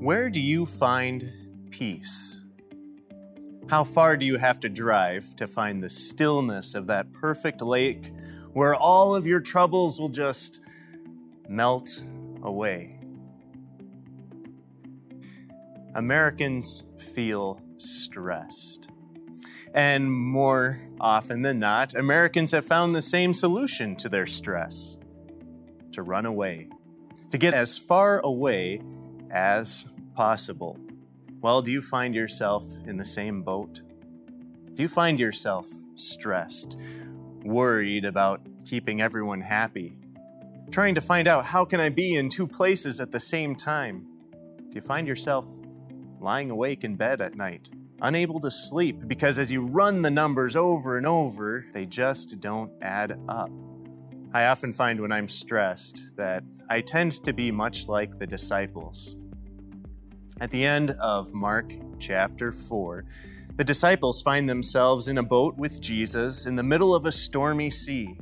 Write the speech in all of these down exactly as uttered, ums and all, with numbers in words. Where do you find peace? How far do you have to drive to find the stillness of that perfect lake where all of your troubles will just melt away? Americans feel stressed. And more often than not, Americans have found the same solution to their stress: to run away, to get as far away as possible. Well, do you find yourself in the same boat? Do you find yourself stressed, worried about keeping everyone happy, trying to find out how can I be in two places at the same time? Do you find yourself lying awake in bed at night, unable to sleep because as you run the numbers over and over, they just don't add up? I often find when I'm stressed that I tend to be much like the disciples. At the end of Mark chapter four, the disciples find themselves in a boat with Jesus in the middle of a stormy sea.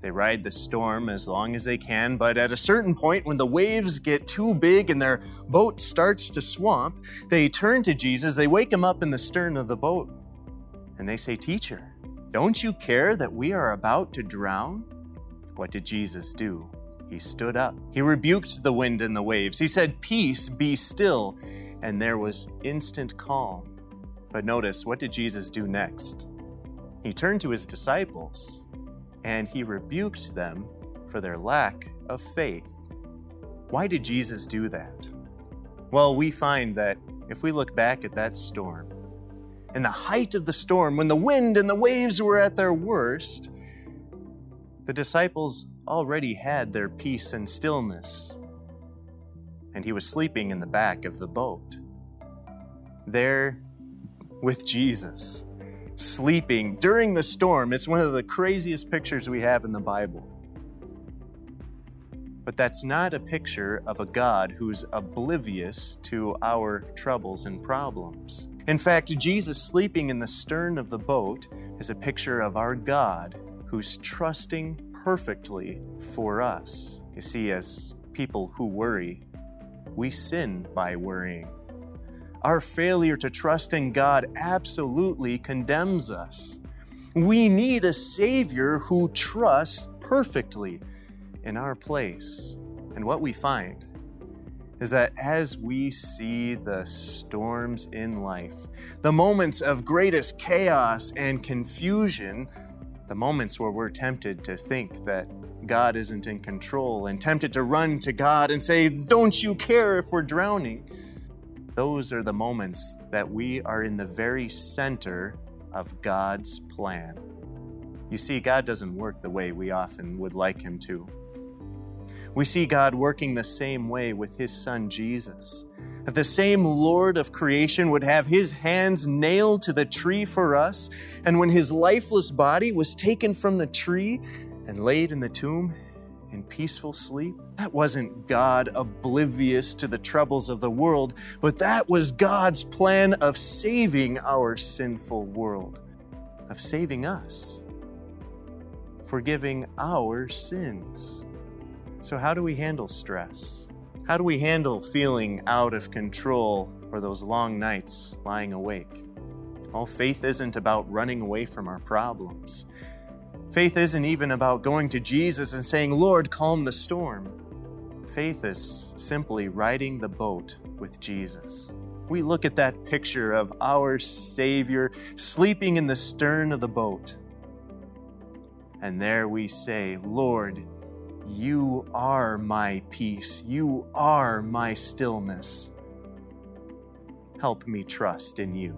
They ride the storm as long as they can, but at a certain point when the waves get too big and their boat starts to swamp, they turn to Jesus, they wake him up in the stern of the boat, and they say, "Teacher, don't you care that we are about to drown?" What did Jesus do? He stood up. He rebuked the wind and the waves. He said, "Peace, be still," and there was instant calm. But notice, what did Jesus do next? He turned to his disciples, and he rebuked them for their lack of faith. Why did Jesus do that? Well, we find that if we look back at that storm, in the height of the storm, when the wind and the waves were at their worst, the disciples already had their peace and stillness, and he was sleeping in the back of the boat. There with Jesus, sleeping during the storm. It's one of the craziest pictures we have in the Bible. But that's not a picture of a God who's oblivious to our troubles and problems. In fact, Jesus sleeping in the stern of the boat is a picture of our God who's trusting perfectly for us. You see, as people who worry, we sin by worrying. Our failure to trust in God absolutely condemns us. We need a Savior who trusts perfectly in our place. And what we find is that as we see the storms in life, the moments of greatest chaos and confusion, the moments where we're tempted to think that God isn't in control and tempted to run to God and say, "Don't you care if we're drowning?" Those are the moments that we are in the very center of God's plan. You see, God doesn't work the way we often would like him to. We see God working the same way with his son Jesus, that the same Lord of creation would have his hands nailed to the tree for us, and when his lifeless body was taken from the tree and laid in the tomb in peaceful sleep, that wasn't God oblivious to the troubles of the world, but that was God's plan of saving our sinful world, of saving us, forgiving our sins. So how do we handle stress? How do we handle feeling out of control or those long nights lying awake? Well, faith isn't about running away from our problems. Faith isn't even about going to Jesus and saying, "Lord, calm the storm." Faith is simply riding the boat with Jesus. We look at that picture of our Savior sleeping in the stern of the boat. And there we say, "Lord, you are my peace. You are my stillness. Help me trust in you."